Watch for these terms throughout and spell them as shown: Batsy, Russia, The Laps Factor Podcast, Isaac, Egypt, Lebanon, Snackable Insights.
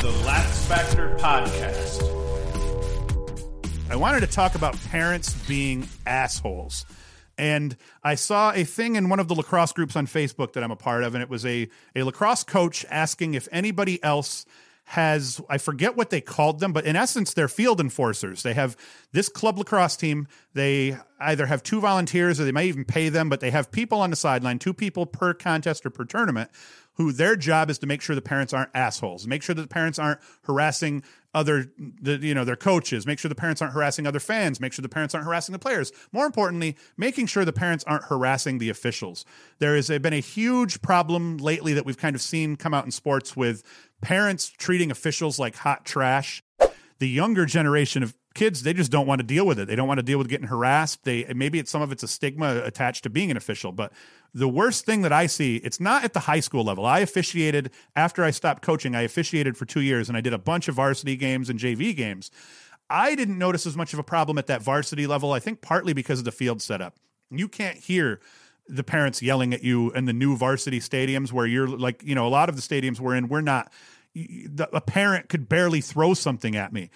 The Laps Factor Podcast. I wanted to talk about parents being assholes. And I saw a thing in one of the lacrosse groups on Facebook that I'm a part of, and it was a lacrosse coach asking if anybody else has, I forget what they called them, but in essence, they're field enforcers. They have this club lacrosse team. They either have two volunteers or they might even pay them, but they have people on the sideline, two people per contest or per tournament, who their job is to make sure the parents aren't assholes, make sure that the parents aren't harassing their coaches, make sure the parents aren't harassing other fans, make sure the parents aren't harassing the players. More importantly, making sure the parents aren't harassing the officials. There has been a huge problem lately that we've kind of seen come out in sports with parents treating officials like hot trash. The younger generation of kids, they just don't want to deal with it. They don't want to deal with getting harassed. Maybe it's a stigma attached to being an official. But the worst thing that I see, it's not at the high school level. I officiated after I stopped coaching. I officiated for 2 years, and I did a bunch of varsity games and JV games. I didn't notice as much of a problem at that varsity level, I think partly because of the field setup. You can't hear the parents yelling at you in the new varsity stadiums where you're like, you know, a lot of the stadiums we're in, we're not, a parent could barely throw something at me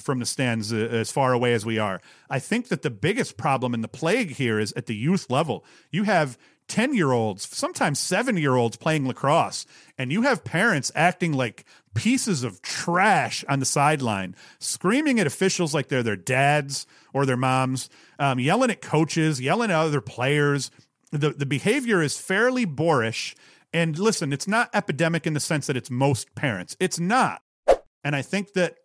from the stands as far away as we are. I think that the biggest problem and the plague here is at the youth level. You have 10-year-olds, sometimes 7-year-olds playing lacrosse, and you have parents acting like pieces of trash on the sideline, screaming at officials like they're their dads or their moms, yelling at coaches, yelling at other players. The behavior is fairly boorish. And listen, it's not epidemic in the sense that it's most parents. It's not. And I think that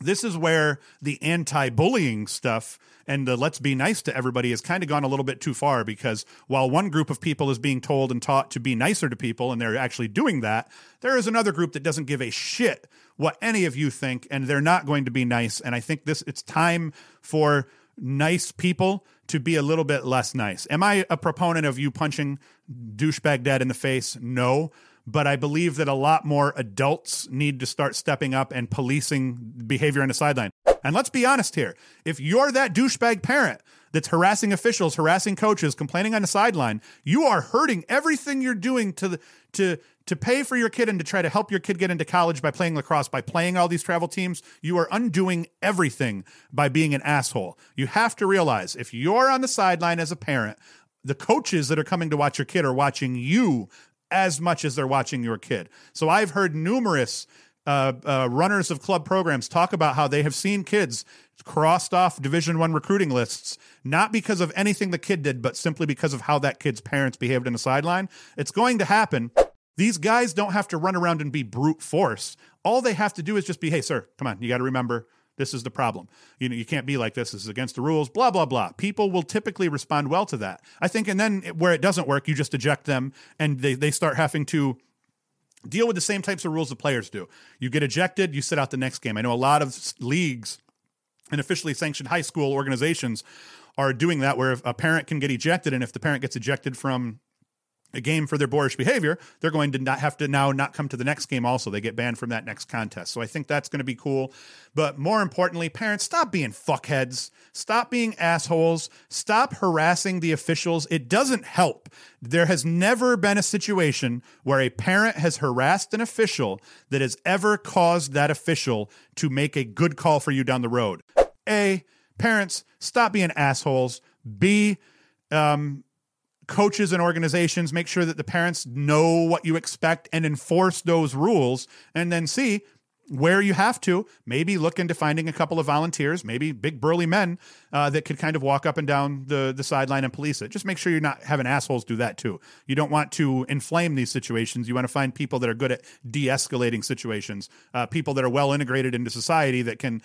this is where the anti-bullying stuff and the let's be nice to everybody has kind of gone a little bit too far, because while one group of people is being told and taught to be nicer to people and they're actually doing that, there is another group that doesn't give a shit what any of you think, and they're not going to be nice. And I think it's time for nice people to be a little bit less nice. Am I a proponent of you punching douchebag dad in the face? No, but I believe that a lot more adults need to start stepping up and policing behavior on the sideline. And let's be honest here. If you're that douchebag parent that's harassing officials, harassing coaches, complaining on the sideline, you are hurting everything you're doing to pay for your kid and to try to help your kid get into college by playing lacrosse, by playing all these travel teams. You are undoing everything by being an asshole. You have to realize if you're on the sideline as a parent, the coaches that are coming to watch your kid are watching you as much as they're watching your kid. So I've heard numerous runners of club programs talk about how they have seen kids crossed off Division I recruiting lists, not because of anything the kid did, but simply because of how that kid's parents behaved on the sideline. It's going to happen. These guys don't have to run around and be brute force. All they have to do is just be, hey, sir, come on, you got to remember this is the problem. You know, you can't be like this. This is against the rules, blah, blah, blah. People will typically respond well to that, I think. And then where it doesn't work, you just eject them and they start having to deal with the same types of rules the players do. You get ejected, you sit out the next game. I know a lot of leagues and officially sanctioned high school organizations are doing that, where if a parent can get ejected, and if the parent gets ejected from a game for their boorish behavior, they're going to not have to now not come to the next game also. They get banned from that next contest. So I think that's going to be cool. But more importantly, parents, stop being fuckheads. Stop being assholes. Stop harassing the officials. It doesn't help. There has never been a situation where a parent has harassed an official that has ever caused that official to make a good call for you down the road. A, parents, stop being assholes. B, coaches and organizations, make sure that the parents know what you expect and enforce those rules. And then C, where you have to, maybe look into finding a couple of volunteers, maybe big burly men that could kind of walk up and down the sideline and police it. Just make sure you're not having assholes do that too. You don't want to inflame these situations. You want to find people that are good at de-escalating situations, people that are well integrated into society that can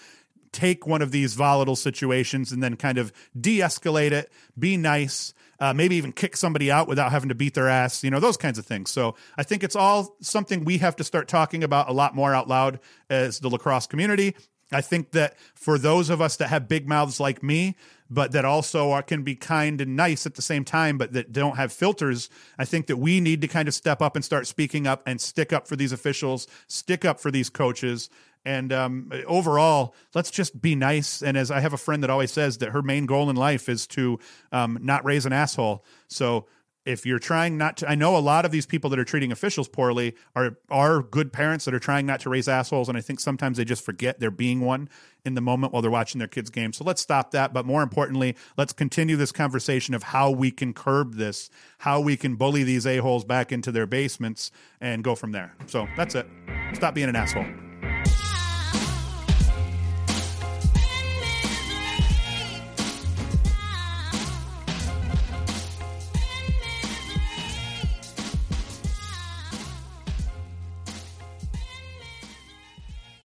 take one of these volatile situations and then kind of de-escalate it, be nice, maybe even kick somebody out without having to beat their ass, those kinds of things. So I think it's all something we have to start talking about a lot more out loud as the lacrosse community. I think that for those of us that have big mouths like me, but that also can be kind and nice at the same time, but that don't have filters, I think that we need to kind of step up and start speaking up and stick up for these officials, stick up for these coaches. And overall, let's just be nice. And as I have a friend that always says that her main goal in life is to not raise an asshole. So if you're trying not to, I know a lot of these people that are treating officials poorly are good parents that are trying not to raise assholes. And I think sometimes they just forget they're being one in the moment while they're watching their kids' game. So let's stop that. But more importantly, let's continue this conversation of how we can curb this, how we can bully these a-holes back into their basements and go from there. So that's it. Stop being an asshole.